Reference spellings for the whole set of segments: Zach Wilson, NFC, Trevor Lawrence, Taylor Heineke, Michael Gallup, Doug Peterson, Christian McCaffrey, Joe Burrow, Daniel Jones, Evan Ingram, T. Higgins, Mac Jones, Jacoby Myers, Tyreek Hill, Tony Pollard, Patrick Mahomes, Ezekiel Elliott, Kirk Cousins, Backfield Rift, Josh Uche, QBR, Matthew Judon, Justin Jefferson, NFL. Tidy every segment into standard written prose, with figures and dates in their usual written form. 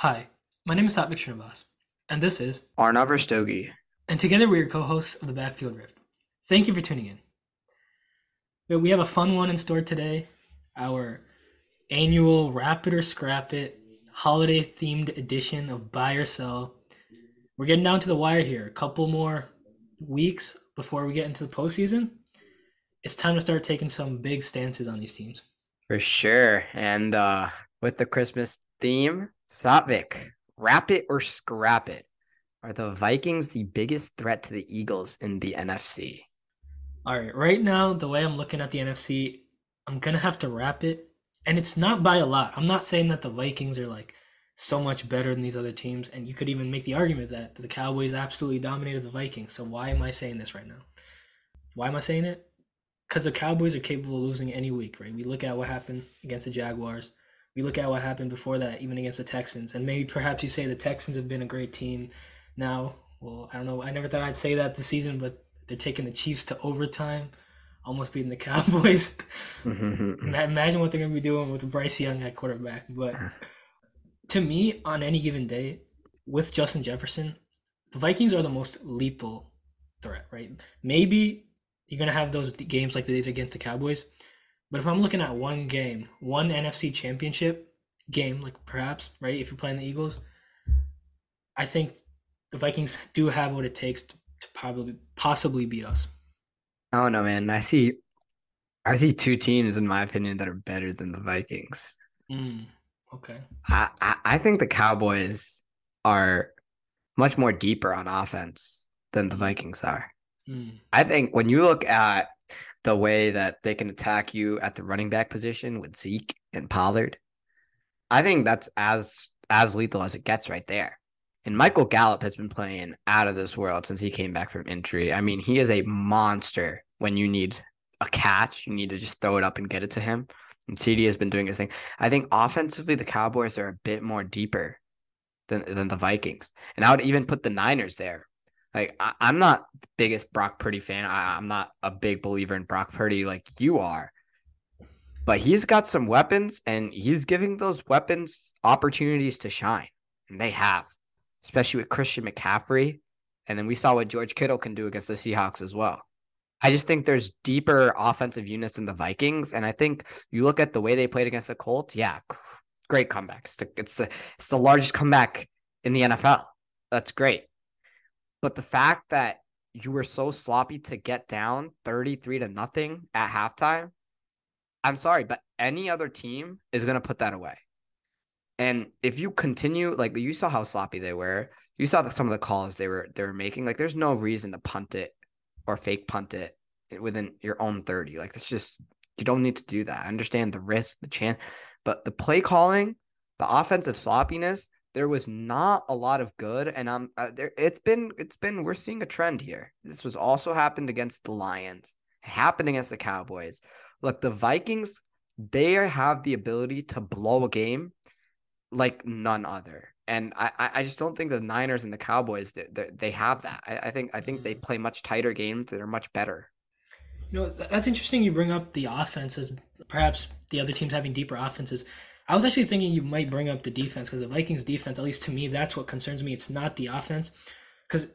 Hi, my name is Satvik Srinivas, and this is Arnav Rastogi, and together we are co-hosts of the Backfield Rift. Thank you for tuning in. We have a fun one in store today, our annual Wrap It or Scrap It holiday-themed edition of Buy or Sell. We're getting down to the wire here. A couple more weeks before we get into the postseason. It's time to start taking some big stances on these teams. For sure, and with the Christmas theme, Satvik, wrap it or scrap it. Are the Vikings the biggest threat to the Eagles in the NFC? All right, right now, the way I'm looking at the NFC, I'm going to have to wrap it. And it's not by a lot. I'm not saying that the Vikings are like so much better than these other teams. And you could even make the argument that the Cowboys absolutely dominated the Vikings. So why am I saying this right now? Why am I saying it? Because the Cowboys are capable of losing any week, right? We look at what happened against the Jaguars. We look at what happened before that, even against the Texans. And maybe perhaps you say the Texans have been a great team now. Well, I don't know. I never thought I'd say that this season, but they're taking the Chiefs to overtime, almost beating the Cowboys. Imagine what they're going to be doing with Bryce Young at quarterback. But to me, on any given day, with Justin Jefferson, the Vikings are the most lethal threat, right? Maybe you're going to have those games like they did against the Cowboys. But if I'm looking at one game, one NFC championship game, like perhaps, right, if you're playing the Eagles, I think the Vikings do have what it takes to possibly beat us. I don't know, man. I see two teams, in my opinion, that are better than the Vikings. Okay. I think the Cowboys are much more deeper on offense than the Vikings are. I think when you look at the way that they can attack you at the running back position with Zeke and Pollard, I think that's as lethal as it gets right there. And Michael Gallup has been playing out of this world since he came back from injury. I mean, he is a monster. When you need a catch, you need to just throw it up and get it to him. And CD has been doing his thing. I think offensively, the Cowboys are a bit more deeper than the Vikings. And I would even put the Niners there. Like, I'm not the biggest Brock Purdy fan. I'm not a big believer in Brock Purdy like you are. But he's got some weapons, and he's giving those weapons opportunities to shine. And they have, especially with Christian McCaffrey. And then we saw what George Kittle can do against the Seahawks as well. I just think there's deeper offensive units in the Vikings. And I think you look at the way they played against the Colts. Yeah, great comeback. It's the largest comeback in the NFL. That's great. But the fact that you were so sloppy to get down 33-0 at halftime, I'm sorry, but any other team is going to put that away. And if you continue, like, you saw how sloppy they were, you saw some of the calls they were making. Like, there's no reason to punt it or fake punt it within your own 30. Like, it's just, you don't need to do that. I understand the risk, the chance, but the play calling, the offensive sloppiness, there was not a lot of good, and we're seeing a trend here. This was also happened against the Lions, happened against the Cowboys. Look, the Vikings, they have the ability to blow a game like none other, and I just don't think the Niners and the Cowboys they have that. I think they play much tighter games that are much better. You know, that's interesting. You bring up the offenses, perhaps the other teams having deeper offenses. I was actually thinking you might bring up the defense, because the Vikings defense, at least to me, that's what concerns me. It's not the offense, because,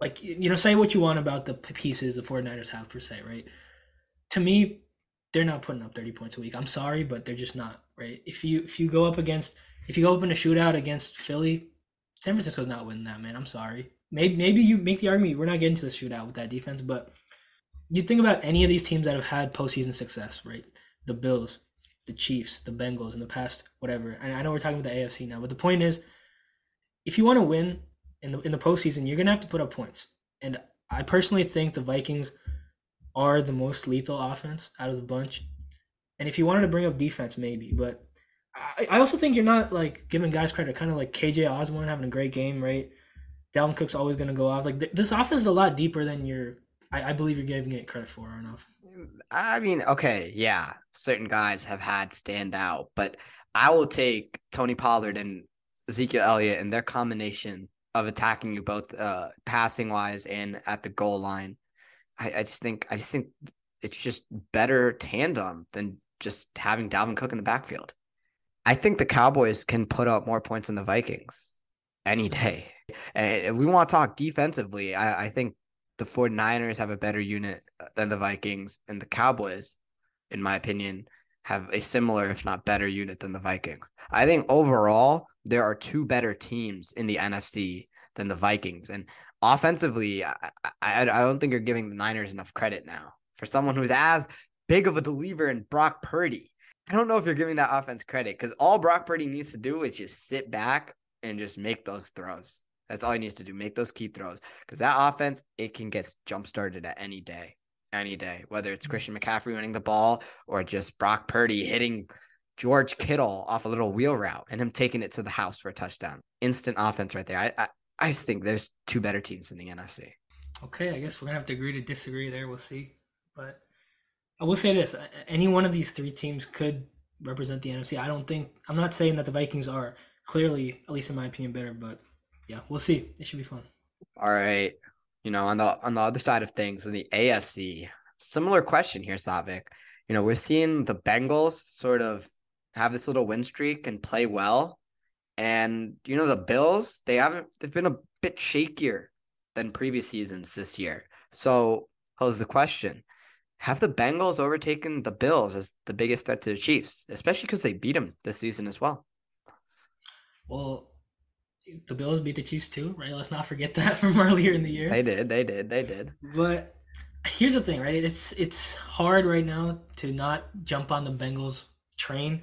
like, you know, say what you want about the pieces the 49ers have per se, right? To me, they're not putting up 30 points a week. I'm sorry, but they're just not, right? If you go up in a shootout against Philly, San Francisco's not winning that, man. I'm sorry. Maybe you make the argument we're not getting to the shootout with that defense, but you think about any of these teams that have had postseason success, right? The Bills, the Chiefs, the Bengals in the past, whatever. And I know we're talking about the AFC now, but the point is, if you want to win in the postseason, you're going to have to put up points. And I personally think the Vikings are the most lethal offense out of the bunch. And if you wanted to bring up defense, maybe. But I also think you're not, like, giving guys credit, kind of like K.J. Osborne having a great game, right? Dalvin Cook's always going to go off. Like, this offense is a lot deeper than I believe you're giving it credit for enough. I mean, okay, yeah, certain guys have had stand out, but I will take Tony Pollard and Ezekiel Elliott and their combination of attacking you both passing wise and at the goal line. I just think it's just better tandem than just having Dalvin Cook in the backfield. I think the Cowboys can put up more points than the Vikings any day. And if we want to talk defensively, I think the 49ers have a better unit than the Vikings, and the Cowboys, in my opinion, have a similar, if not better, unit than the Vikings. I think overall, there are two better teams in the NFC than the Vikings. And offensively, I don't think you're giving the Niners enough credit now. For someone who's as big of a believer in Brock Purdy, I don't know if you're giving that offense credit, because all Brock Purdy needs to do is just sit back and just make those throws. That's all he needs to do, make those key throws, because that offense, it can get jump-started at any day, whether it's Christian McCaffrey winning the ball or just Brock Purdy hitting George Kittle off a little wheel route and him taking it to the house for a touchdown. Instant offense right there. I just think there's two better teams in the NFC. Okay, I guess we're going to have to agree to disagree there. We'll see. But I will say this, any one of these three teams could represent the NFC. I'm not saying that the Vikings are clearly, at least in my opinion, better, but yeah, we'll see. It should be fun. All right. You know, on the other side of things, in the AFC, similar question here, Satvik. You know, we're seeing the Bengals sort of have this little win streak and play well. And, you know, the Bills, they've been a bit shakier than previous seasons this year. So pose the question, have the Bengals overtaken the Bills as the biggest threat to the Chiefs, especially because they beat them this season as well? Well, the Bills beat the Chiefs too, right? Let's not forget that from earlier in the year. They did. But here's the thing, right? It's hard right now to not jump on the Bengals train.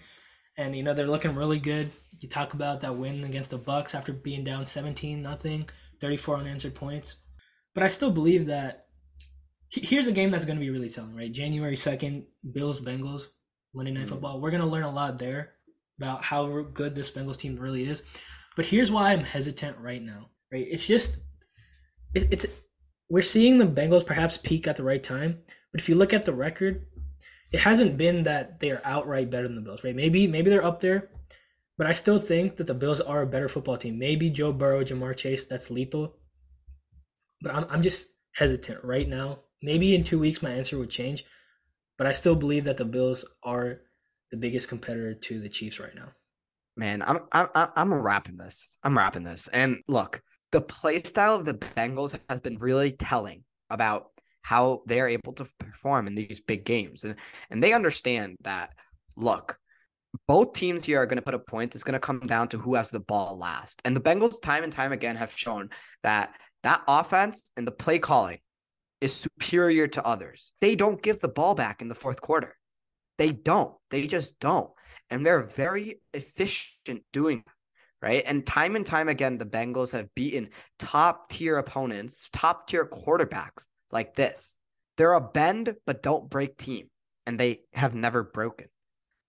And, you know, they're looking really good. You talk about that win against the Bucks after being down 17-0, 34 unanswered points. But I still believe that here's a game that's going to be really telling, right? January 2nd, Bills-Bengals, Monday Night Football. We're going to learn a lot there about how good this Bengals team really is. But here's why I'm hesitant right now, right? It's just we're seeing the Bengals perhaps peak at the right time. But if you look at the record, it hasn't been that they are outright better than the Bills, right? Maybe they're up there, but I still think that the Bills are a better football team. Maybe Joe Burrow, Ja'Marr Chase, that's lethal. But I'm just hesitant right now. Maybe in 2 weeks my answer would change, but I still believe that the Bills are the biggest competitor to the Chiefs right now. Man, I'm wrapping this. And look, the play style of the Bengals has been really telling about how they are able to perform in these big games. And they understand that, look, both teams here are going to put up points. It's going to come down to who has the ball last. And the Bengals time and time again have shown that offense and the play calling is superior to others. They don't give the ball back in the fourth quarter. They don't. They just don't. And they're very efficient doing that. Right. And time again, the Bengals have beaten top tier opponents, top tier quarterbacks like this. They're a bend but don't break team, and they have never broken.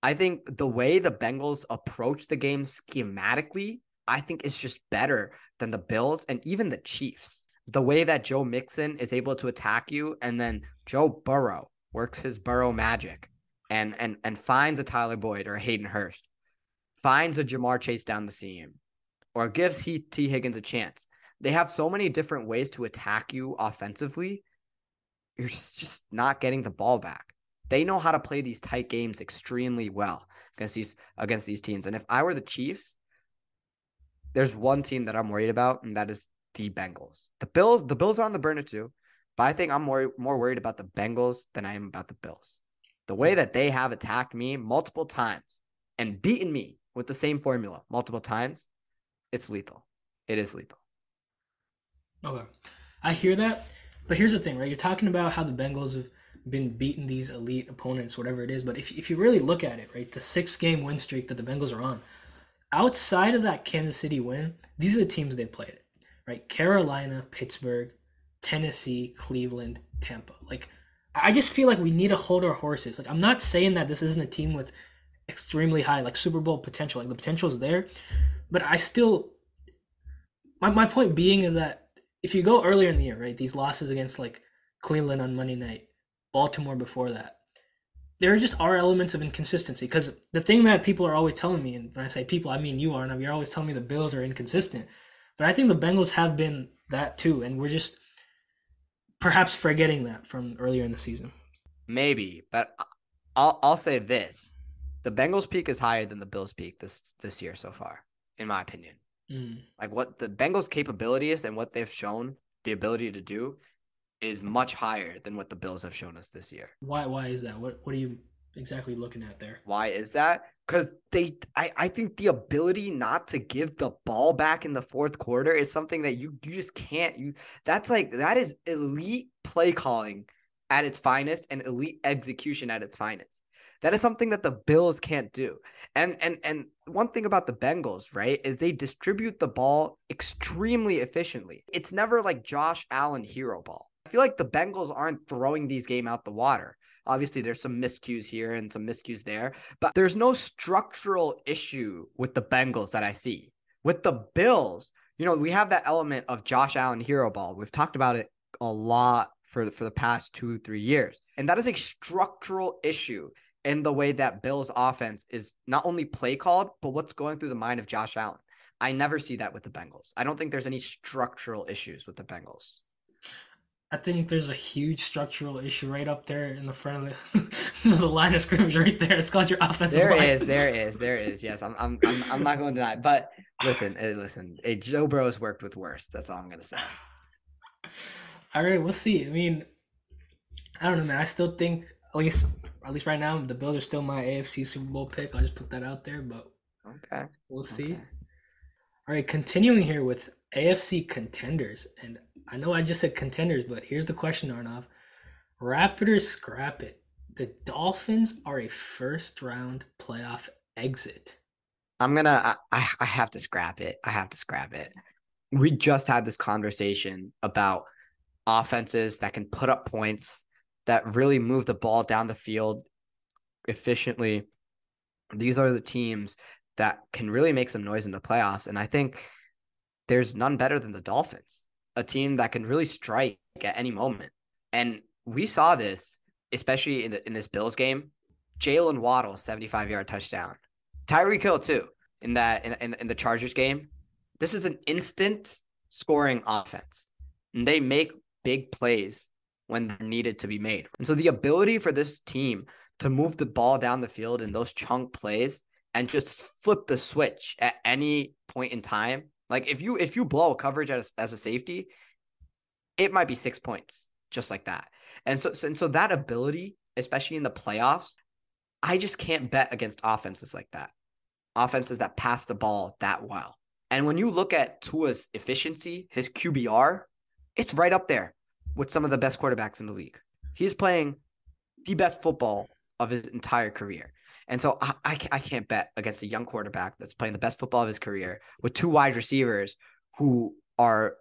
I think the way the Bengals approach the game schematically, I think it's just better than the Bills and even the Chiefs. The way that Joe Mixon is able to attack you, and then Joe Burrow works his Burrow magic and finds a Tyler Boyd or a Hayden Hurst, finds a Ja'Marr Chase down the seam, or gives T. Higgins a chance. They have so many different ways to attack you offensively. You're just not getting the ball back. They know how to play these tight games extremely well against these teams. And if I were the Chiefs, there's one team that I'm worried about, and that is the Bengals. The Bills are on the burner too, but I think I'm more worried about the Bengals than I am about the Bills. The way that they have attacked me multiple times and beaten me with the same formula multiple times, it's lethal. It is lethal. Okay. I hear that. But here's the thing, right? You're talking about how the Bengals have been beating these elite opponents, whatever it is. But if you really look at it, right, the 6-game win streak that the Bengals are on, outside of that Kansas City win, these are the teams they played, right? Carolina, Pittsburgh, Tennessee, Cleveland, Tampa. Like, I just feel like we need to hold our horses. Like, I'm not saying that this isn't a team with extremely high, like, Super Bowl potential. Like, the potential is there. But I still – my point being is that if you go earlier in the year, right, these losses against like Cleveland on Monday night, Baltimore before that, there just are elements of inconsistency. Because the thing that people are always telling me, and when I say people, I mean you, Arnav, you're always telling me the Bills are inconsistent. But I think the Bengals have been that too, and we're just perhaps forgetting that from earlier in the season. Maybe, but I'll say this. the Bengals peak is higher than the Bills peak this year so far, in my opinion. Like what the Bengals capability is and what they've shown the ability to do is much higher than what the Bills have shown us this year. Why is that? What are you exactly looking at there? Why is that? Because I think the ability not to give the ball back in the fourth quarter is something that you just can't. That is elite play calling at its finest and elite execution at its finest. That is something that the Bills can't do. And one thing about the Bengals, right, is they distribute the ball extremely efficiently. It's never like Josh Allen hero ball. I feel like the Bengals aren't throwing these game out the water. Obviously, there's some miscues here and some miscues there, but there's no structural issue with the Bengals that I see. With the Bills, we have that element of Josh Allen hero ball. We've talked about it a lot for the past 2-3 years, and that is a structural issue in the way that Bills offense is not only play called, but what's going through the mind of Josh Allen. I never see that with the Bengals. I don't think there's any structural issues with the Bengals. I think there's a huge structural issue right up there in the front of the line of scrimmage right there. It's called your offensive line. There is. Yes, I'm not going to deny it. But listen, Joe Burrow's worked with worse. That's all I'm going to say. All right, we'll see. I mean, I don't know, man. I still think at least right now, the Bills are still my AFC Super Bowl pick. I'll just put that out there, but okay, we'll see. Okay. All right, continuing here with AFC contenders. And I know I just said contenders, but here's the question, Arnav. Wrap it or scrap it. The Dolphins are a first-round playoff exit. I have to scrap it. We just had this conversation about offenses that can put up points, that really move the ball down the field efficiently. These are the teams that can really make some noise in the playoffs. And I think there's none better than the Dolphins, a team that can really strike at any moment. And we saw this, especially in this Bills game. Jalen Waddle, 75-yard touchdown. Tyreek Hill, too, in the Chargers game. This is an instant scoring offense. And they make big plays when they're needed to be made. And so the ability for this team to move the ball down the field in those chunk plays and just flip the switch at any point in time. Like if you blow a coverage as a safety, it might be 6 points just like that. And so that ability, especially in the playoffs, I just can't bet against offenses like that. Offenses that pass the ball that well. And when you look at Tua's efficiency, his QBR, it's right up there with some of the best quarterbacks in the league. He's playing the best football of his entire career. And so I can't bet against a young quarterback that's playing the best football of his career with two wide receivers who are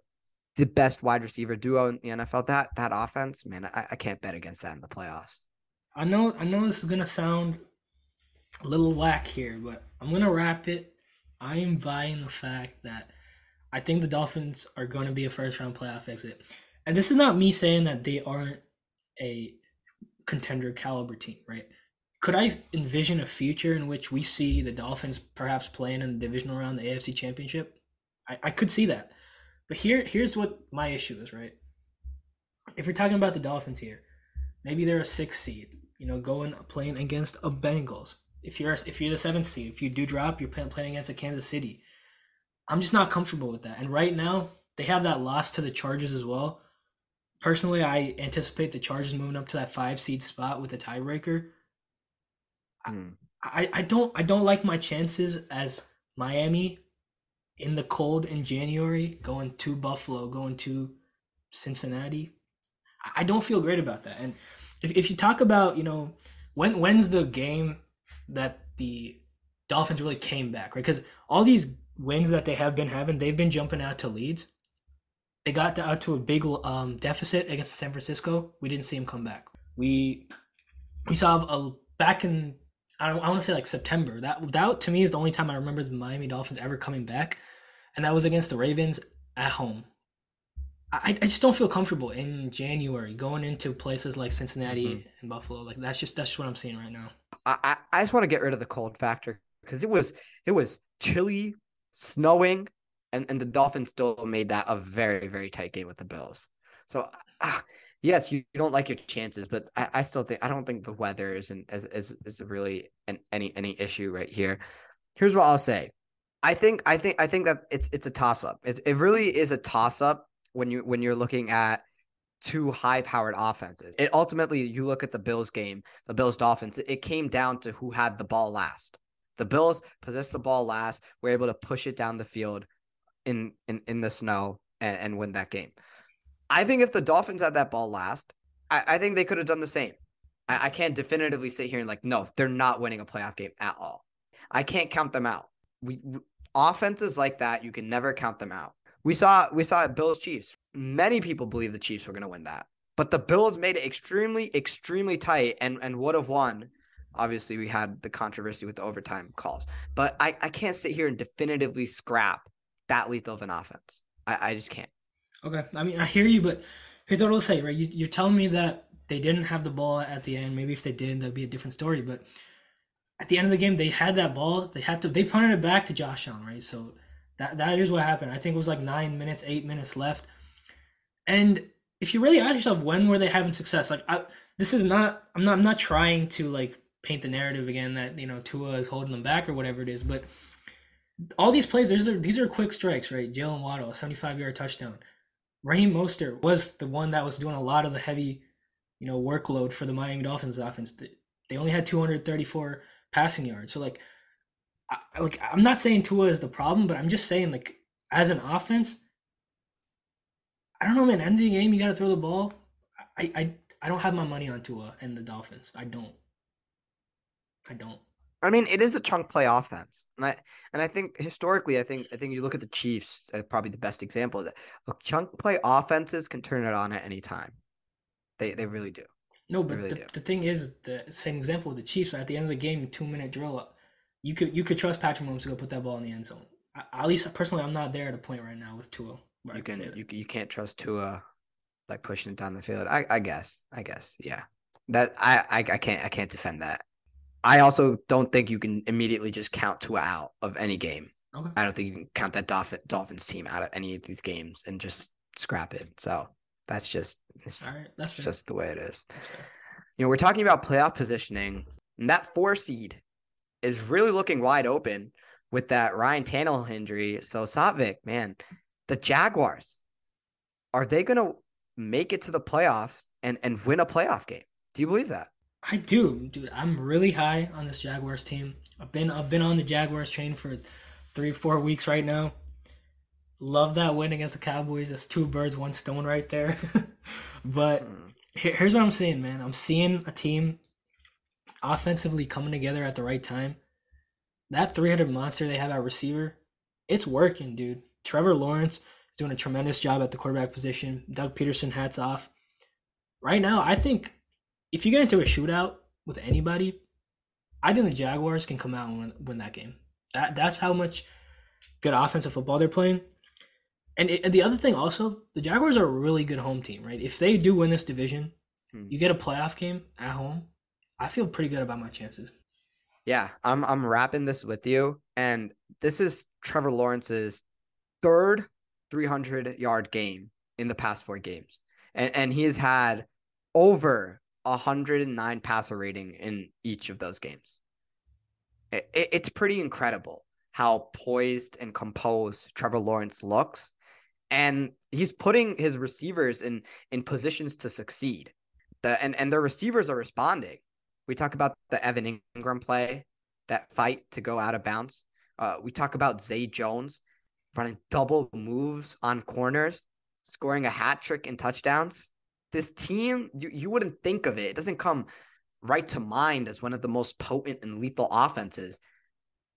the best wide receiver duo in the NFL. That offense, man, I can't bet against that in the playoffs. I know this is going to sound a little whack here, but I'm going to wrap it. I am buying the fact that I think the Dolphins are going to be a first-round playoff exit. And this is not me saying that they aren't a contender caliber team, right? Could I envision a future in which we see the Dolphins perhaps playing in the divisional round, the AFC Championship? I could see that. But here's what my issue is, right? If we're talking about the Dolphins here, maybe they're a 6th seed, going playing against a Bengals. If you're the 7th seed, if you do drop, you're playing against a Kansas City. I'm just not comfortable with that. And right now, they have that loss to the Chargers as well. Personally, I anticipate the Chargers moving up to that 5-seed spot with a tiebreaker. I don't like my chances as Miami in the cold in January, going to Buffalo, going to Cincinnati. I don't feel great about that. And if you talk about, when's the game that the Dolphins really came back, right? Because all these wins that they have been having, they've been jumping out to leads. They got out to a big deficit against San Francisco. We didn't see him come back. We saw back in, I want to say like September. That to me is the only time I remember the Miami Dolphins ever coming back, and that was against the Ravens at home. I just don't feel comfortable in January going into places like Cincinnati and Buffalo. Like that's just what I'm seeing right now. I just want to get rid of the cold factor because it was chilly, snowing. And the Dolphins still made that a very, very tight game with the Bills. So yes, you don't like your chances, but I still think, I don't think the weather is really any issue right here. Here's what I'll say. I think that it's a toss up. It really is a toss up when you're looking at two high powered offenses. It ultimately, you look at the Bills game, the Bills Dolphins, it came down to who had the ball last. The Bills possessed the ball last, were able to push it down the field in the snow and win that game. I think if the Dolphins had that ball last, I think they could have done the same. I can't definitively sit here and like, no, they're not winning a playoff game at all. I can't count them out. We offenses like that, you can never count them out. We saw it Bills Chiefs. Many people believe the Chiefs were going to win that, but the Bills made it extremely, extremely tight and would have won. Obviously, we had the controversy with the overtime calls, but I can't sit here and definitively scrap that lethal of an offense. I just can't. Okay. I mean, I hear you, but here's what I'll say, right? You're telling me that they didn't have the ball at the end. Maybe if they did, that'd be a different story. But at the end of the game, they had that ball. They punted it back to Josh Allen, right? So that is what happened. I think it was like 9 minutes, 8 minutes left. And if you really ask yourself, when were they having success? Like, I'm not trying to like paint the narrative again that, you know, Tua is holding them back or whatever it is, but all these plays, these are quick strikes, right? Jalen Waddle, a 75-yard touchdown. Raheem Mostert was the one that was doing a lot of the heavy, you know, workload for the Miami Dolphins offense. They only had 234 passing yards. So like, I'm not saying Tua is the problem, but I'm just saying, like, as an offense, I don't know, man. End of the game, you got to throw the ball. I don't have my money on Tua and the Dolphins. I don't. I mean, it is a chunk play offense, and I think historically, I think you look at the Chiefs, probably the best example of that. Look, chunk play offenses can turn it on at any time. They really do. No, but really the thing is, the same example with the Chiefs. At the end of the game, 2-minute drill, you could trust Patrick Mahomes to go put that ball in the end zone. At least personally, I'm not there at a point right now with Tua. You can't trust Tua, like, pushing it down the field. I guess. Yeah. That I can't defend that. I also don't think you can immediately just count Tua out of any game. Okay. I don't think you can count that Dolphins team out of any of these games and just scrap it. So that's just all right. That's just the way it is. You know, we're talking about playoff positioning, and that 4 seed is really looking wide open with that Ryan Tannehill injury. So Satvik, man. The Jaguars, are they going to make it to the playoffs and win a playoff game? Do you believe that? I do, dude. I'm really high on this Jaguars team. I've been on the Jaguars train for 3-4 weeks right now. Love that win against the Cowboys. That's 2 birds, 1 stone right there. But here's what I'm saying, man. I'm seeing a team offensively coming together at the right time. That 300 monster they have at receiver, it's working, dude. Trevor Lawrence is doing a tremendous job at the quarterback position. Doug Peterson, hats off. Right now, I think if you get into a shootout with anybody, I think the Jaguars can come out and win that game. That's how much good offensive football they're playing. And the other thing also, the Jaguars are a really good home team, right? If they do win this division, you get a playoff game at home, I feel pretty good about my chances. Yeah, I'm wrapping this with you. And this is Trevor Lawrence's third 300-yard game in the past 4 games. And he has had over 109 passer rating in each of those games. It's pretty incredible how poised and composed Trevor Lawrence looks. And he's putting his receivers in positions to succeed. And their receivers are responding. We talk about the Evan Ingram play, that fight to go out of bounds. We talk about Zay Jones running double moves on corners, scoring a hat trick and touchdowns. This team, you wouldn't think of it. It doesn't come right to mind as one of the most potent and lethal offenses,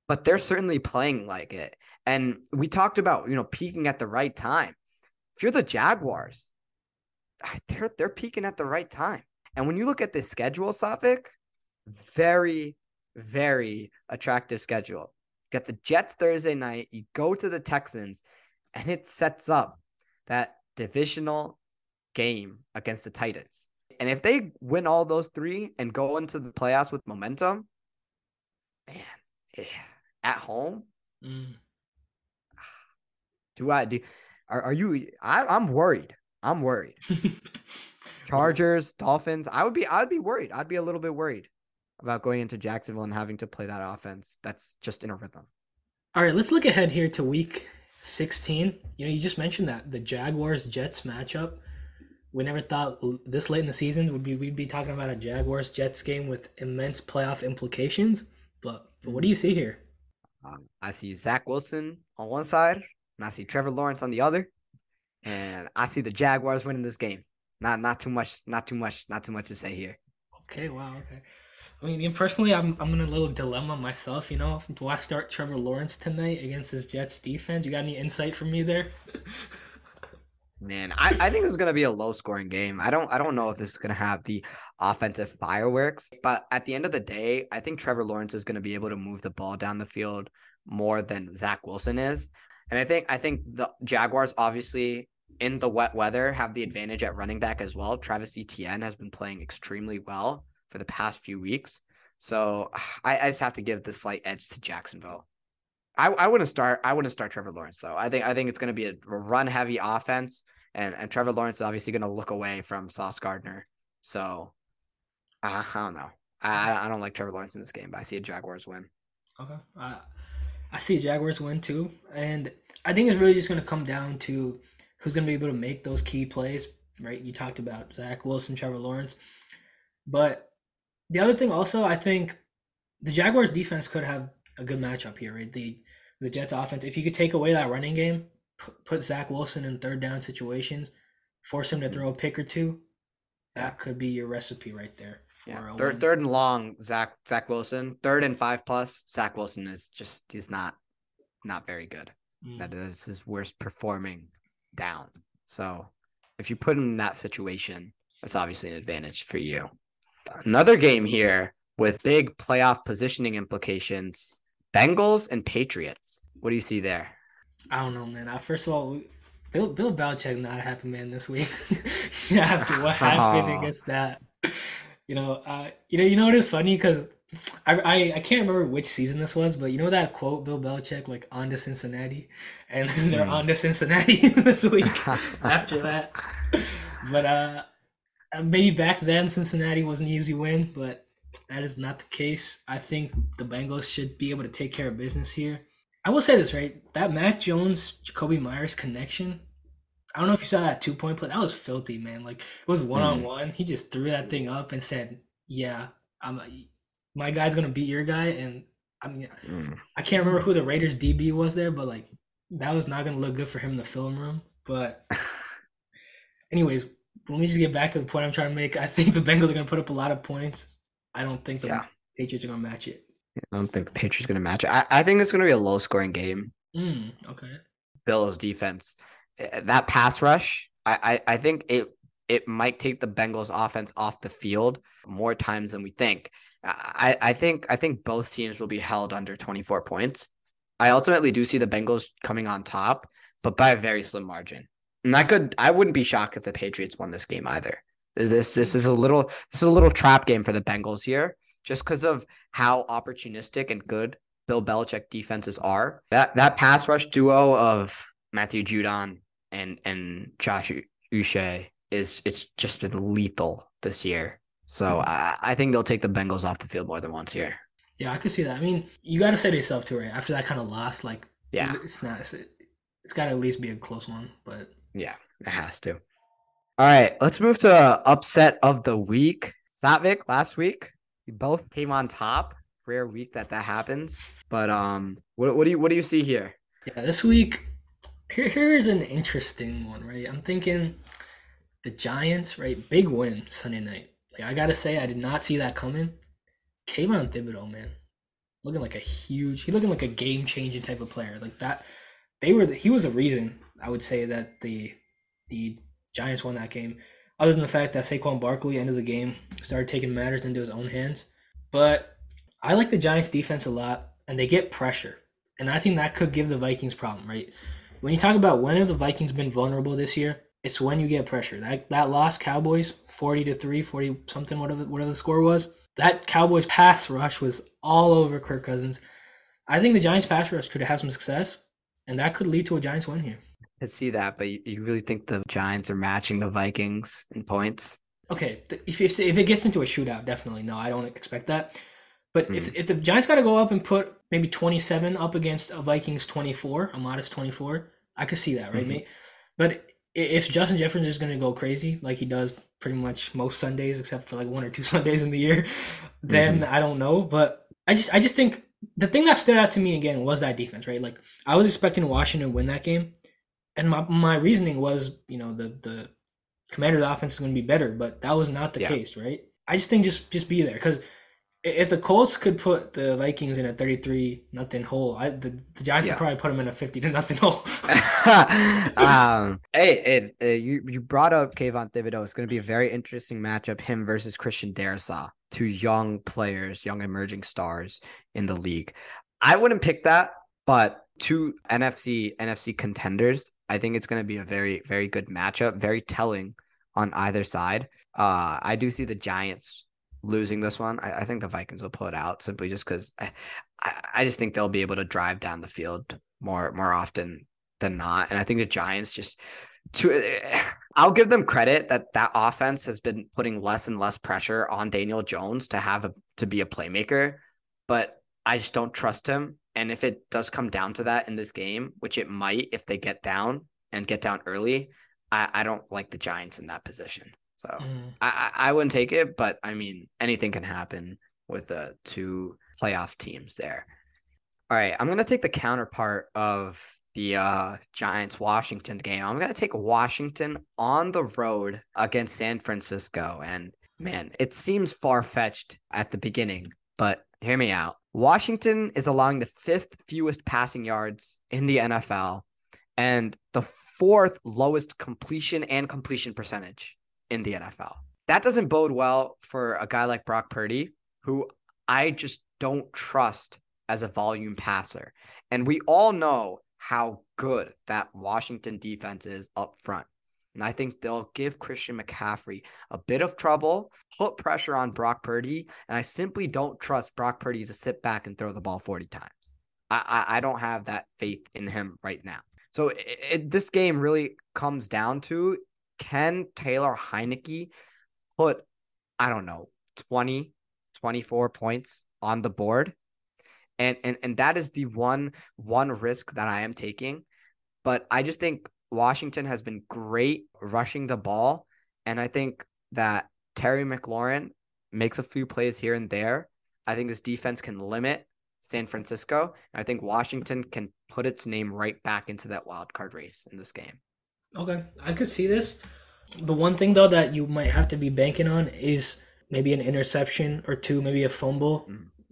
but they're certainly playing like it. And we talked about, you know, peaking at the right time. If you're the Jaguars, they're peaking at the right time. And when you look at this schedule, Satvik, very, very attractive schedule. Got the Jets Thursday night, you go to the Texans, and it sets up that divisional game against the Titans. And if they win all those 3 and go into the playoffs with momentum, man, yeah, at home, I'm worried. Chargers, Dolphins. I'd be worried. I'd be a little bit worried about going into Jacksonville and having to play that offense. That's just in a rhythm. All right, let's look ahead here to week 16. You know, you just mentioned that the Jaguars-Jets matchup. We never thought this late in the season we'd be talking about a Jaguars-Jets game with immense playoff implications. But what do you see here? I see Zach Wilson on one side, and I see Trevor Lawrence on the other, and I see the Jaguars winning this game. Not too much to say here. Okay, wow, okay. I mean, personally, I'm in a little dilemma myself, you know. Do I start Trevor Lawrence tonight against this Jets defense? You got any insight from me there? Man, I think this is going to be a low-scoring game. I don't know if this is going to have the offensive fireworks, but at the end of the day, I think Trevor Lawrence is going to be able to move the ball down the field more than Zach Wilson is. And I think the Jaguars, obviously, in the wet weather, have the advantage at running back as well. Travis Etienne has been playing extremely well for the past few weeks. So I just have to give the slight edge to Jacksonville. I wouldn't start Trevor Lawrence, though. I think it's going to be a run-heavy offense, and Trevor Lawrence is obviously going to look away from Sauce Gardner. So, I don't know. I don't like Trevor Lawrence in this game, but I see a Jaguars win. Okay. I see a Jaguars win, too. And I think it's really just going to come down to who's going to be able to make those key plays, right? You talked about Zach Wilson, Trevor Lawrence. But the other thing also, I think the Jaguars defense could have a good matchup here, right? The Jets offense, if you could take away that running game, put Zach Wilson in third down situations, force him to throw a pick or two, that could be your recipe right there. Third and long, Zach Wilson. Third and 5+, Zach Wilson is just, he's not very good. That is his worst performing down. So if you put him in that situation, that's obviously an advantage for you. Another game here with big playoff positioning implications, Bengals and Patriots. What do you see there? I don't know, man. First of all, Bill Belichick not a happy man this week. After what happened against that, you know what is funny, because I can't remember which season this was, but you know that quote, Bill Belichick, like, on to Cincinnati, and they're on to Cincinnati this week after that. But maybe back then Cincinnati was an easy win, but that is not the case. I think the Bengals should be able to take care of business here. I will say this, right? That Mac Jones, Jacoby Myers connection, I don't know if you saw that 2-point play. That was filthy, man. Like, it was one-on-one. He just threw that thing up and said, yeah, my guy's going to beat your guy. And I mean, I can't remember who the Raiders DB was there, but like, that was not going to look good for him in the film room. But anyways, let me just get back to the point I'm trying to make. I think the Bengals are going to put up a lot of points. I don't think the Patriots are going to match it. I don't think the Patriots are going to match it. I think it's going to be a low-scoring game. Okay. Bills' defense. That pass rush, I think it might take the Bengals' offense off the field more times than we think. I think both teams will be held under 24 points. I ultimately do see the Bengals coming on top, but by a very slim margin. And I wouldn't be shocked if the Patriots won this game either. This is a little trap game for the Bengals here, just because of how opportunistic and good Bill Belichick defenses are. That pass rush duo of Matthew Judon and Josh Uche it's just been lethal this year. So I think they'll take the Bengals off the field more than once here. Yeah, I could see that. I mean, you got to say to yourself too, right? After that kind of loss, like, it's got to at least be a close one. But yeah, it has to. All right, let's move to upset of the week. Satvik, last week, we both came on top. Rare week that happens. But what do you see here? Yeah, this week, here is an interesting one, right? I'm thinking the Giants, right? Big win Sunday night. Like, I gotta say, I did not see that coming. Kayvon Thibodeau, man, looking like a game changing type of player. Like that, he was the reason, I would say, that the Giants won that game, other than the fact that Saquon Barkley, end of the game, started taking matters into his own hands. But I like the Giants defense a lot, and they get pressure. And I think that could give the Vikings problem, right? When you talk about when have the Vikings been vulnerable this year, it's when you get pressure. That loss, Cowboys, 40-3, 40-something, whatever the score was, that Cowboys pass rush was all over Kirk Cousins. I think the Giants pass rush could have some success, and that could lead to a Giants win here. I see that, but you really think the Giants are matching the Vikings in points? okay, if it gets into a shootout, definitely no, I don't expect that. But if the Giants got to go up and put maybe 27 up against a Vikings 24, a modest 24, I could see that, right, mate? But if Justin Jefferson is going to go crazy like he does pretty much most Sundays except for like one or two Sundays in the year, then I don't know. But I just think the thing that stood out to me again was that defense, right? Like I was expecting Washington to win that game, and my reasoning was, you know, the Commander's offense is going to be better, but that was not the case, right? I just think just be there, because if the Colts could put the Vikings in a 33-0 hole, the Giants would probably put them in a 50-0 hole. You brought up Kayvon Thibodeau. It's going to be a very interesting matchup, him versus Christian Darrisaw, two young players, young emerging stars in the league. I wouldn't pick that, but two NFC contenders, I think it's going to be a very, very good matchup, very telling on either side. I do see the Giants losing this one. I think the Vikings will pull it out simply just because I just think they'll be able to drive down the field more often than not. And I think the Giants I'll give them credit that offense has been putting less and less pressure on Daniel Jones to be a playmaker, but I just don't trust him. And if it does come down to that in this game, which it might if they get down early, I don't like the Giants in that position. So I wouldn't take it, but I mean, anything can happen with the two playoff teams there. All right, I'm going to take the counterpart of the Giants-Washington game. I'm going to take Washington on the road against San Francisco. And man, it seems far-fetched at the beginning, but hear me out. Washington is allowing the fifth fewest passing yards in the NFL and the fourth lowest completion and completion percentage in the NFL. That doesn't bode well for a guy like Brock Purdy, who I just don't trust as a volume passer. And we all know how good that Washington defense is up front. And I think they'll give Christian McCaffrey a bit of trouble, put pressure on Brock Purdy, and I simply don't trust Brock Purdy to sit back and throw the ball 40 times. I don't have that faith in him right now. So this game really comes down to, can Taylor Heineke put, I don't know, 20, 24 points on the board? And that is the one risk that I am taking. But I just think Washington has been great rushing the ball. And I think that Terry McLaurin makes a few plays here and there. I think this defense can limit San Francisco. And I think Washington can put its name right back into that wild card race in this game. Okay, I could see this. The one thing, though, that you might have to be banking on is maybe an interception or two, maybe a fumble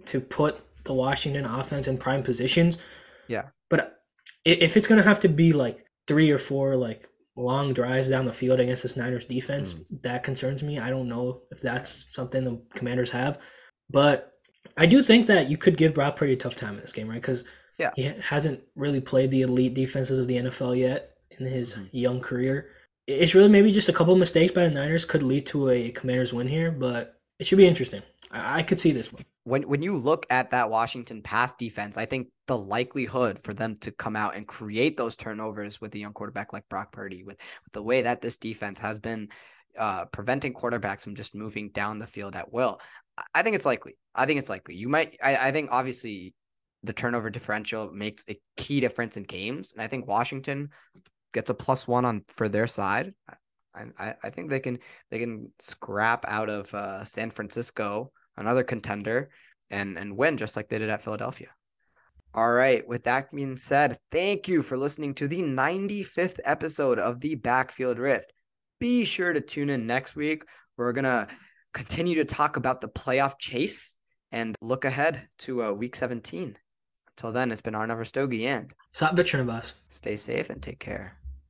to put the Washington offense in prime positions. Yeah. But if it's going to have to be like three or four like long drives down the field against this Niners defense, that concerns me. I don't know if that's something the Commanders have. But I do think that you could give Brock Purdy a tough time in this game, right? Because he hasn't really played the elite defenses of the NFL yet in his young career. It's really maybe just a couple of mistakes by the Niners could lead to a Commanders win here, but it should be interesting. I could see this one. When you look at that Washington pass defense, I think the likelihood for them to come out and create those turnovers with a young quarterback like Brock Purdy, with the way that this defense has been preventing quarterbacks from just moving down the field at will, I think it's likely. You might. I think obviously the turnover differential makes a key difference in games, and I think Washington gets a +1 on for their side. I think they can scrap out of San Francisco, another contender, and win just like they did at Philadelphia. All right. With that being said, thank you for listening to the 95th episode of the Backfield Rift. Be sure to tune in next week. We're gonna continue to talk about the playoff chase and look ahead to Week 17. Until then, it's been Arnav Rastogi and Satvik Srinivas. Stay safe and take care.